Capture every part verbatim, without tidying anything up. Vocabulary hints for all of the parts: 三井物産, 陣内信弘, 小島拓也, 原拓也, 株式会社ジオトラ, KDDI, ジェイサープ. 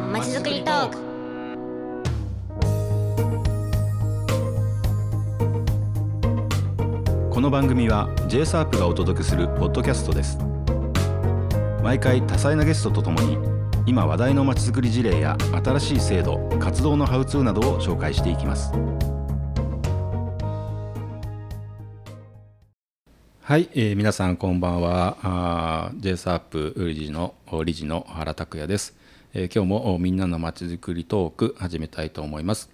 のまちづくりトーク。この番組は ジェイサープ がお届けするポッドキャストです。毎回多彩なゲストとともに今話題のまちづくり事例や新しい制度、活動のハウツーなどを紹介していきます。はい、えー、皆さんこんばんは。 ジェイサープ 理事の理事の原拓也です。えー、今日もみんなのまちづくりトーク始めたいと思います。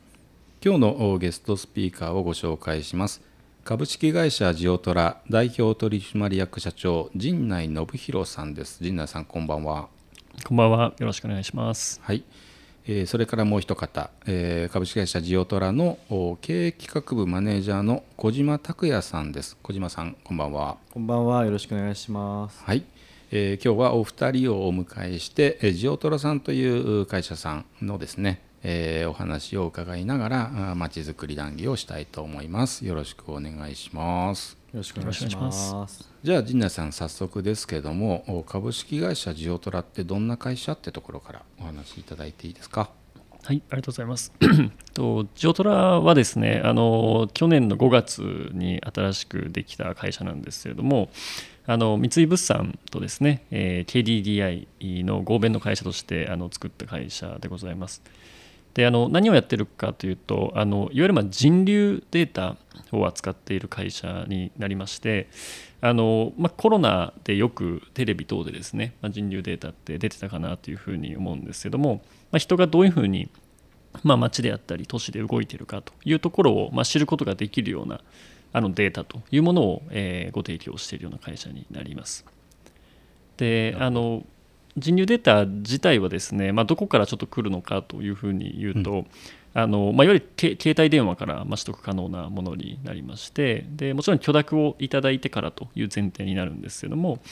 今日のゲストスピーカーをご紹介します。株式会社ジオトラ代表取締役社長陣内信弘さんです。陣内さんこんばんは。こんばんは、よろしくお願いします。はい、えー、それからもう一方、えー、株式会社ジオトラの経営企画部マネージャーの小島拓也さんです。小島さんこんばんは。こんばんは、よろしくお願いします。はい、えー、今日はお二人をお迎えしてジオトラさんという会社さんのですね、えー、お話を伺いながらまちづくり談義をしたいと思います。よろしくお願いします。よろしくお願いします。じゃあ陣内さん、早速ですけども株式会社ジオトラってどんな会社ってところからお話しいただいていいですか。はい、ありがとうございます。とジオトラはですね、あの去年のごがつに新しくできた会社なんですけれども、あの三井物産とですね、えー、ケーディーディーアイ の合弁の会社としてあの作った会社でございます。で、あの何をやってるかというと、あのいわゆるまあ人流データを扱っている会社になりまして、あの、まあ、コロナでよくテレビ等でですね、まあ、人流データって出てたかなというふうに思うんですけども、まあ、人がどういうふうに、まあ、街であったり都市で動いているかというところを、まあ、知ることができるようなあのデータというものを、えー、ご提供しているような会社になります。で、あの人流データ自体はですね、まあ、どこからちょっと来るのかというふうに言うと、うん、あのまあ、いわゆる携帯電話から取得可能なものになりまして、でもちろん許諾をいただいてからという前提になるんですけども、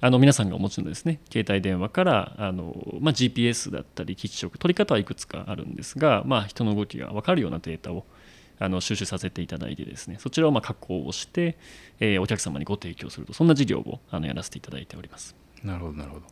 あの皆さんがお持ちのですね携帯電話からあの、まあ、ジーピーエス だったり基地局取り方はいくつかあるんですが、まあ、人の動きが分かるようなデータをあの収集させていただいてですね、そちらをまあ加工をして、えー、お客様にご提供すると、そんな事業をあのやらせていただいております。なるほどなるほど。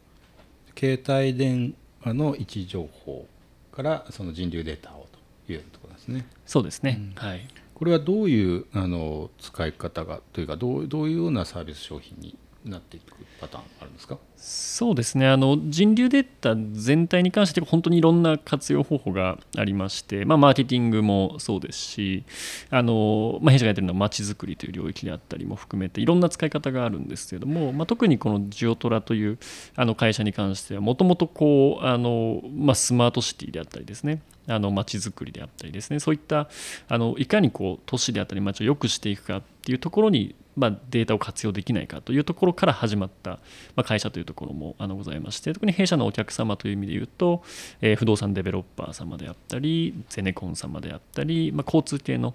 携帯電話の位置情報からその人流データをというところですね。そうですね、うん、はい、これはどういうあの使い方がというかどう、どういうようなサービス商品になっていくパターンあるんですか。そうですね、あの人流データ全体に関して本当にいろんな活用方法がありまして、まあ、マーケティングもそうですし、あの、まあ、弊社がやっているのはまちづくりという領域であったりも含めていろんな使い方があるんですけれども、まあ、特にこのジオトラというあの会社に関してはもともとこうあの、まあ、スマートシティであったりですね、あの街づくりであったりですね、そういったあのいかにこう都市であったり街を良くしていくかっていうところに、まあ、データを活用できないかというところから始まった、まあ、会社というところもあのございまして、特に弊社のお客様という意味でいうと、えー、不動産デベロッパー様であったりゼネコン様であったり、まあ、交通系の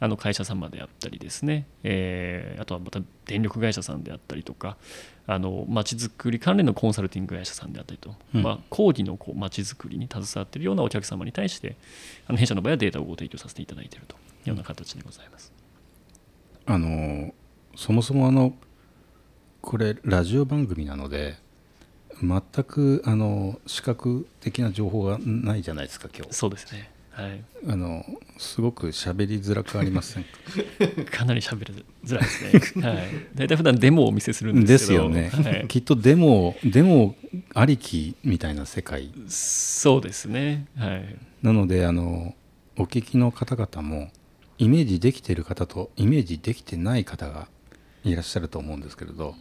あの会社様であったりですね、えー、あとはまた電力会社さんであったりとか、あの街づくり関連のコンサルティング会社さんであったりと、うん、まあ、講義のこう街づくりに携わっているようなお客様に対してあの弊社の場合はデータをご提供させていただいているというような形でございます。あのそもそもあのこれラジオ番組なので全くあの視覚的な情報がないじゃないですか今日。そうですね、はい、あのすごく喋りづらくありませんか。かなり喋りづらいですね、はい、だいたい普段デモをお見せするんですけどですよね、はい、きっとデモデモありきみたいな世界。そうですね、はい、なのであのお聞きの方々もイメージできている方とイメージできてない方がいらっしゃると思うんですけれど、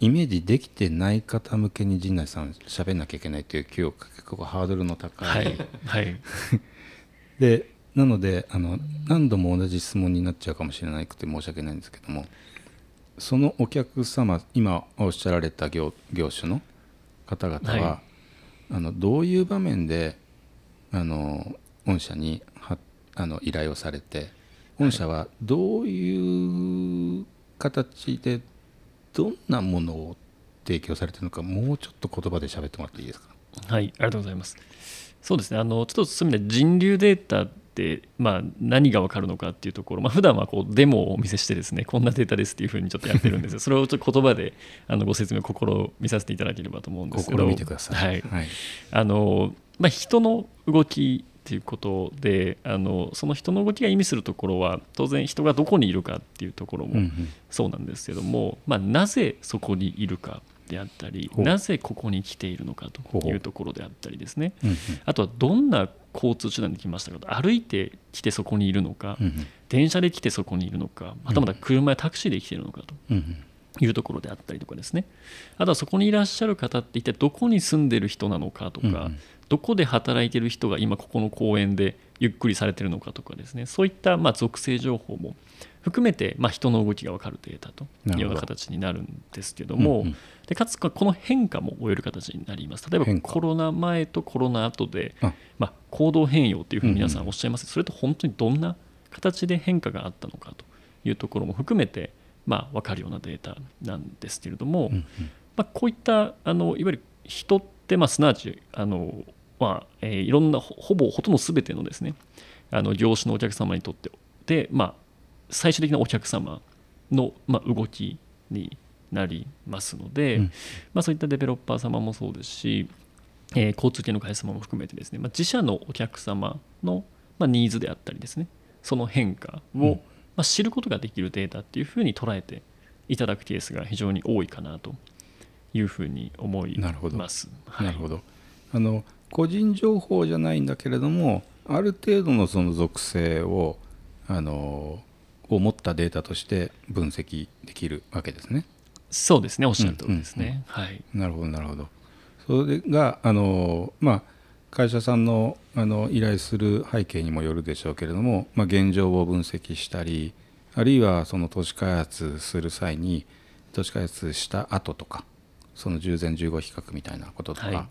イメージできてない方向けに陣内さん喋んなきゃいけないという結構ハードルの高い、はいはいでなのであの何度も同じ質問になっちゃうかもしれなくて申し訳ないんですけども、そのお客様今おっしゃられた 業, 業種の方々は、はい、あのどういう場面であの御社にはあの依頼をされて、御社はどういう形でどんなものを提供されているのか、もうちょっと言葉で喋ってもらっていいですか。はい、ありがとうございます。そうですね、あのちょっとそういう意味で人流データって、まあ、何が分かるのかっていうところ、まあ、普段はこうデモをお見せしてですね、こんなデータですっていうふうにちょっとやってるんですが、それをちょっと言葉であのご説明を試みさせていただければと思うんですけど、試みてください、はいはい、あのまあ、人の動きっていうことで、あのその人の動きが意味するところは当然人がどこにいるかっていうところもそうなんですけども、うんうん、まあ、なぜそこにいるかであったり、なぜここに来ているのかというところであったりですね、うんうん、あとはどんな交通手段で来ましたか、歩いて来てそこにいるのか、うんうん、電車で来てそこにいるのか、またまた車やタクシーで来ているのかと、うんうんいうところであったりとかですね、あとはそこにいらっしゃる方って一体どこに住んでる人なのかとか、うんうん、どこで働いてる人が今ここの公園でゆっくりされてるのかとかですね、そういったまあ属性情報も含めてまあ人の動きが分かるデータというような形になるんですけども、うんうん、でかつこの変化も終える形になります。例えばコロナ前とコロナ後で、まあ、行動変容というふうに皆さんおっしゃいます、うんうん、それと本当にどんな形で変化があったのかというところも含めてまあ、分かるようなデータなんですけれども、うんうん、まあ、こういったあのいわゆる人って、まあ、すなわちあの、まあえー、いろんな ほ, ほぼほとんど全てのですね、あの業種のお客様にとってで、まあ、最終的なお客様の、まあ、動きになりますので、うん、まあ、そういったデベロッパー様もそうですし、えー、交通系の会社様も含めてですね、まあ、自社のお客様の、まあ、ニーズであったりですね、その変化を、うん、まあ、知ることができるデータっていうふうに捉えていただくケースが非常に多いかなというふうに思います。なるほど、はい、あの個人情報じゃないんだけれども、ある程度のその属性をあのを持ったデータとして分析できるわけですね。そうですね、おっしゃる通りですね、うんうんうん、はい、なるほどなるほど。それがあの、まあ、会社さん の, あの依頼する背景にもよるでしょうけれども、まあ、現状を分析したり、あるいはその都市開発する際に都市開発した後とか、そのじゅうぜんじゅうご比較みたいなこととか、はい、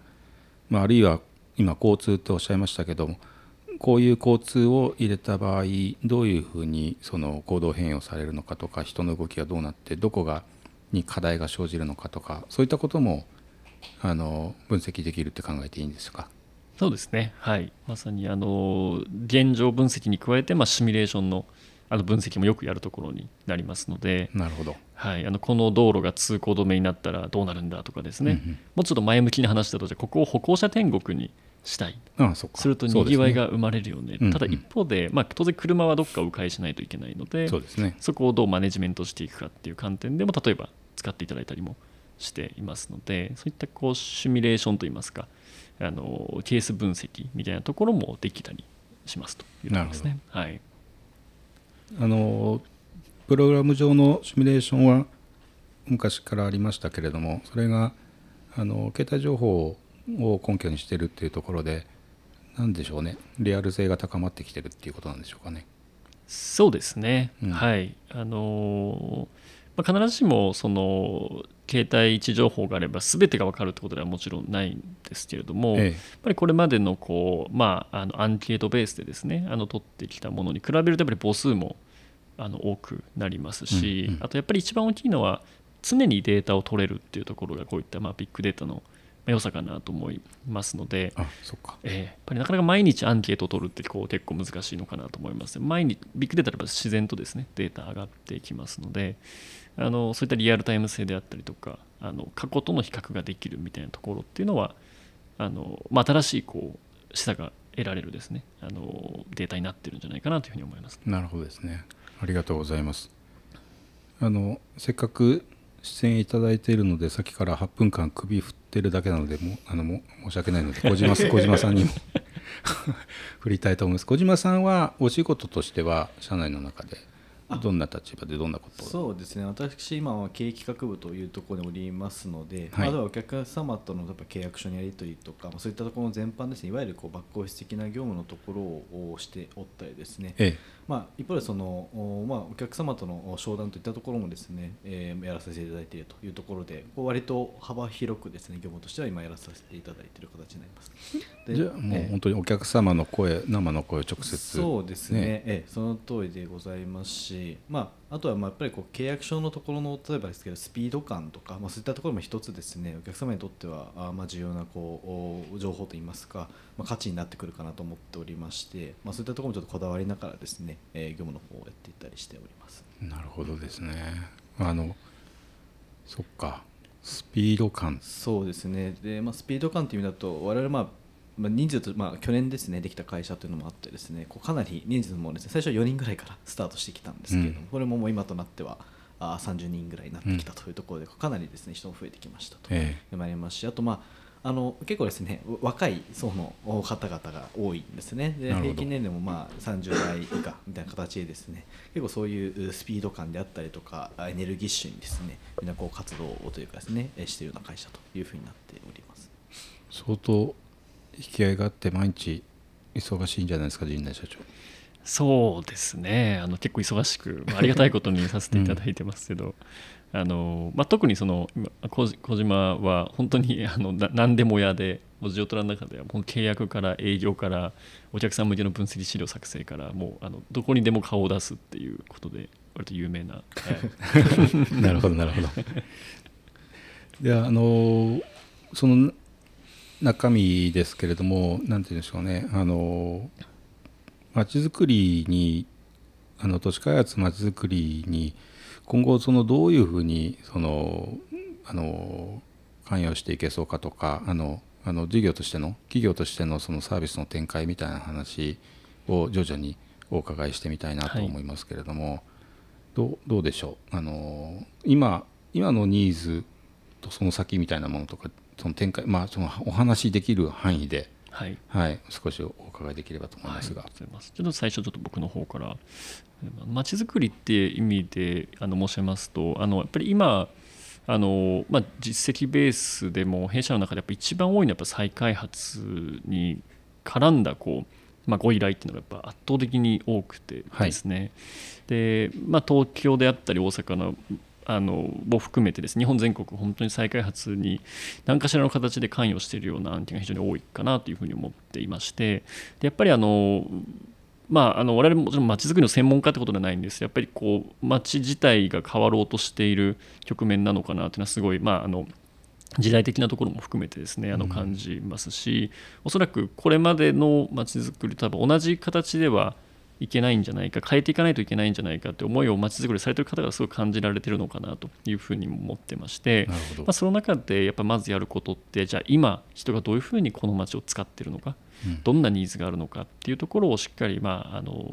まあ、あるいは今交通とおっしゃいましたけども、こういう交通を入れた場合どういうふうにその行動変容されるのかとか、人の動きがどうなってどこがに課題が生じるのかとか、そういったこともあの分析できるって考えていいんですか。そうですね、はい、まさにあの現状分析に加えて、まあ、シミュレーション の, あの分析もよくやるところになりますので、なるほど、はい、あのこの道路が通行止めになったらどうなるんだとかですね、うんうん、もうちょっと前向きな話だと、じゃあここを歩行者天国にしたい、ああ、そっか、するとにぎわいが生まれるよね、ただ一方で、まあ、当然車はどこか迂回しないといけないの で, そうですね、そこをどうマネジメントしていくかっていう観点でも例えば使っていただいたりもしていますので、そういったこうシミュレーションといいますか、あのケース分析みたいなところもできたりしますということですね。なるほど、はい、あのプログラム上のシミュレーションは昔からありましたけれども、それがあの携帯情報を根拠にしているっていうところで、なんでしょうね、リアル性が高まってきてるっていうことなんでしょうかね。そうですね、うん、はい、あのまあ、必ずしもその携帯位置情報があれば全てが分かるということではもちろんないんですけれども、ええ、やっぱりこれまで の, こう、まあ、あのアンケートベースでですね、あの取ってきたものに比べるとやっぱり母数もあの多くなりますし、うんうん、あとやっぱり一番大きいのは常にデータを取れるっていうところがこういったまあビッグデータの良さかなと思いますので、あ、そっか、えー、やっぱりなかなか毎日アンケートを取るってこう結構難しいのかなと思います。毎日ビッグデータでは自然とですねデータ上がっていきますので、あのそういったリアルタイム性であったりとか、あの過去との比較ができるみたいなところっていうのは、あの、まあ、新しいこう示唆が得られるですね、あのデータになってるんじゃないかなというふうに思います。なるほどですね、ありがとうございます。あのせっかく出演いただいているので、さっきからはちふんかん首振ってるだけなので、もあのも申し訳ないので小島、 小島さんにも振りたいと思います。小島さんはお仕事としては社内の中でどんな立場でどんなことを。そうですね、私今は経営企画部というところにおりますので、はい、あとはお客様とのやっぱ契約書のやり取りとか、そういったところの全般ですね、いわゆるこうバックオフィス的な業務のところをしておったりですね、ええ、まあ、一方でその、まあ、お客様との商談といったところもですね、えー、やらさせていただいているというところで、割と幅広くですね業務としては今やらさせていただいている形になります。で、じゃあもう本当にお客様の声、ええ、生の声を直接。そうですね、ねええ、その通りでございますし、し、まあ、あとはまあやっぱりこう契約書のところの例えばですけどスピード感とか、まあ、そういったところも一つですねお客様にとってはあまあ重要なこう情報といいますか、まあ、価値になってくるかなと思っておりまして、まあ、そういったところもちょっとこだわりながらですね、えー、業務の方をやっていったりしております。なるほどですね。あのそっかスピード感そうですね。で、まあ、スピード感という意味だと我々まあまあ、人数と、まあ、去年ですねできた会社というのもあってですねこうかなり人数もですね最初はよにんぐらいからスタートしてきたんですけれども、うん、これ も, もう今となってはあさんじゅうにんぐらいになってきたというところで、うん、かなりですね人も増えてきましたとなりますし、ええ、あと、まあ、あの結構ですね若い層の方々が多いんですね。で平均年齢もまあさんじゅうだい以下みたいな形でですね結構そういうスピード感であったりとかエネルギッシュにですねみんなこう活動をというかですねしているような会社というふうになっております。相当引き合いがあって毎日忙しいんじゃないですか陣内社長。そうですねあの結構忙しくありがたいことにさせていただいてますけど、うんあのまあ、特にその小島は本当にあの何でも屋でジオトラの中ではもう契約から営業からお客さん向けの分析資料作成からもうあのどこにでも顔を出すっていうことで割と有名な、はい、なるほどなるほどであのその中身ですけれども何て言うんでしょうねあの街づくりにあの都市開発街づくりに今後そのどういうふうにそのあの関与していけそうかとかあのあの事業としての企業としてのそのサービスの展開みたいな話を徐々にお伺いしてみたいなと思いますけれども、はい、ど, どうでしょうあの 今, 今のニーズとその先みたいなものとかその展開、まあ、そのお話しできる範囲で、はいはい、少しお伺いできればと思いますが、はい、ありがとうございます。ちょっと最初ちょっと僕の方からまちづくりって意味であの申しますとあのやっぱり今あの、まあ、実績ベースでも弊社の中でやっぱ一番多いのはやっぱ再開発に絡んだこう、まあ、ご依頼っていうのがやっぱ圧倒的に多くてですね、はいでまあ、東京であったり大阪のあのを含めてです、ね、日本全国本当に再開発に何かしらの形で関与しているような案件が非常に多いかなというふうに思っていましてでやっぱりあの、まあ、あの我々ももちろん街づくりの専門家ということではないんですやっぱりこう街自体が変わろうとしている局面なのかなというのはすごい、まあ、あの時代的なところも含めてですねあの感じますし、うん、おそらくこれまでの街づくりと多分同じ形ではいけないんじゃないか変えていかないといけないんじゃないかって思いを街づくりされている方がすごい感じられているのかなというふうに思ってまして、まあ、その中でやっぱまずやることってじゃあ今人がどういうふうにこの街を使っているのか、うん、どんなニーズがあるのかっていうところをしっかり、まあ、あの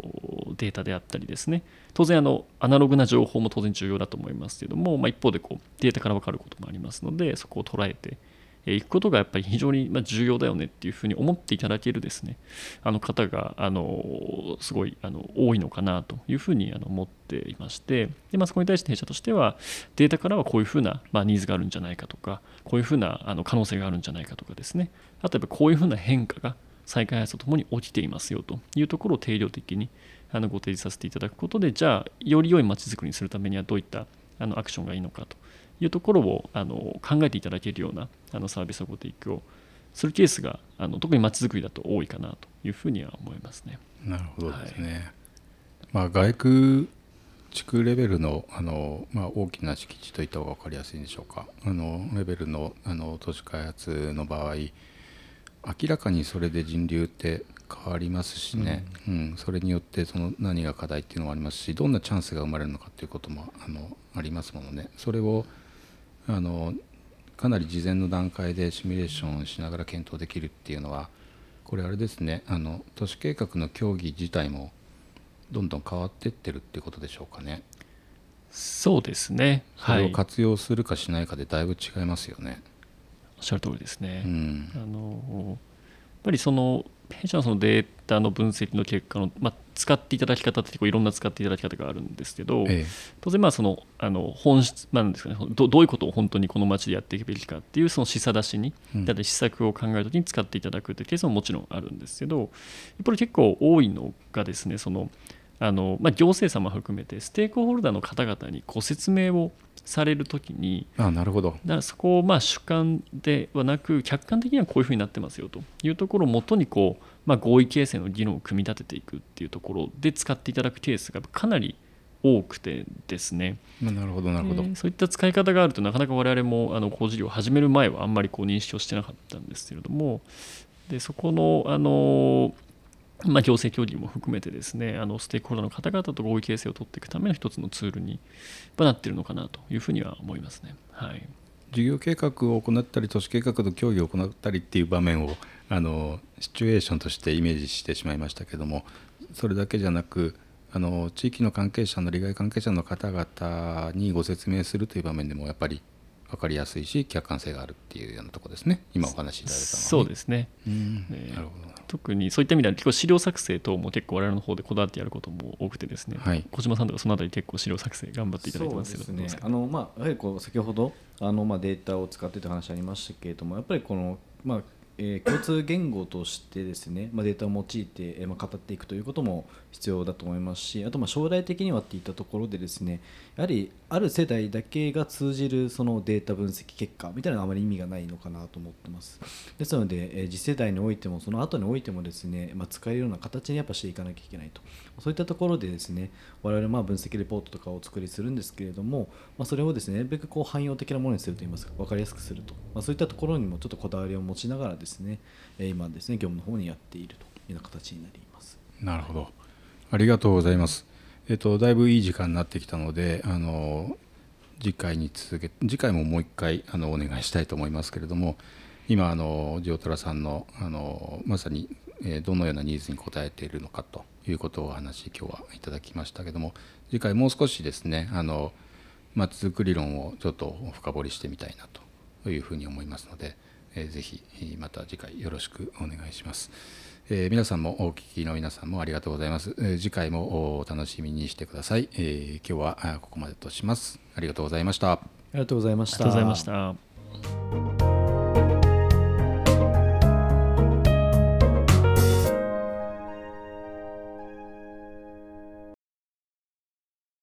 データであったりですね当然あのアナログな情報も当然重要だと思いますけども、まあ、一方でこうデータから分かることもありますのでそこを捉えて行くことがやっぱり非常に重要だよねっていうふうに思っていただけるですねあの方があのすごいあの多いのかなというふうにあの思っていましてで、まあ、そこに対して弊社としてはデータからはこういうふうな、まあ、ニーズがあるんじゃないかとかこういうふうなあの可能性があるんじゃないかとかですねあとやっぱこういうふうな変化が再開発とともに起きていますよというところを定量的にあのご提示させていただくことでじゃあより良い街づくりにするためにはどういったあのアクションがいいのかというところをあの考えていただけるようなあのサービスをご提供するケースがあの特に街づくりだと多いかなというふうには思いますね。なるほどですね、はいまあ、街区地区レベル の, あの、まあ、大きな敷地といった方が分かりやすいんでしょうかあのレベル の, あの都市開発の場合明らかにそれで人流って変わりますしね、うんうん、それによってその何が課題っていうのもありますしどんなチャンスが生まれるのかっていうことも あ, のありますものねそれをあのかなり事前の段階でシミュレーションしながら検討できるっていうのはこれあれですねあの都市計画の協議自体もどんどん変わっていってるっていうことでしょうかね。そうですね、はい、それを活用するかしないかでだいぶ違いますよね。おっしゃる通りですね、うん、あのやっぱりその弊社のそのデータの分析の結果の、まあ、使っていただき方って結構いろんな使っていただき方があるんですけど、ええ、当然まあそのあの本質なんですかね ど, どういうことを本当にこの町でやっていくべきかっていうその示唆出しに、うん、だって施策を考えるときに使っていただくというケースももちろんあるんですけどやっぱり結構多いのがですねそのあの、まあ、行政様含めてステークホルダーの方々にご説明をされるときにああなるほどだからそこをまあ主観ではなく客観的にはこういうふうになってますよというところをもとにこう、まあ、合意形成の議論を組み立てていくっていうところで使っていただくケースがかなり多くてですね、まあ、なるほどなるほど、えー、そういった使い方があるとなかなか我々もあの工事業を始める前はあんまりこう認識をしてなかったんですけれども、でそこの、あのーまあ、行政協議も含めてですね、あのステークホルダーの方々と合意形成を取っていくための一つのツールになっているのかなというふうには思いますね。はい、事業計画を行ったり都市計画の協議を行ったりっていう場面をあのシチュエーションとしてイメージしてしまいましたけども、それだけじゃなくあの地域の関係者の利害関係者の方々にご説明するという場面でもやっぱり分かりやすいし客観性があるっていうようなところですね、今お話しいただいたのは、ね、そうですね、うん、えー、なるほど。特にそういった意味では結構資料作成等も結構我々の方でこだわってやることも多くてですね、はい、小島さんとかそのあたり結構資料作成頑張っていただいてますけど、そうですね、あの、まあ、やはりこう先ほどあの、まあ、データを使ってという話ありましたけれども、やっぱりこの、まあえー、共通言語としてですね、まあ、データを用いて、えーまあ、語っていくということも必要だと思いますし、あとまあ将来的にはっていったところでですね、やはりある世代だけが通じるそのデータ分析結果みたいなのはあまり意味がないのかなと思ってます。ですので、えー、次世代においてもその後においてもですね、まあ、使えるような形にやっぱしていかなきゃいけないと、そういったところでですね、我々まあ分析レポートとかをお作りするんですけれども、まあ、それをですねなるべくこう汎用的なものにするといいますか、分かりやすくすると、まあ、そういったところにもちょっとこだわりを持ちながらですね今ですね業務の方にやっているというような形になります。なるほど、ありがとうございます。えっと、だいぶいい時間になってきたのであの次回に続け次回ももう一回あのお願いしたいと思いますけれども、今あのジオトラさんの、 あのまさに、えー、どのようなニーズに応えているのかということをお話今日はいただきましたけれども、次回もう少しですねあのまちづくり論をちょっと深掘りしてみたいなというふうに思いますので、ぜひまた次回よろしくお願いします。えー、皆さんもお聞きの皆さんもありがとうございます。えー、次回もお楽しみにしてください。えー、今日はここまでとします。ありがとうございました。ありがとうございました。ありがとうございました。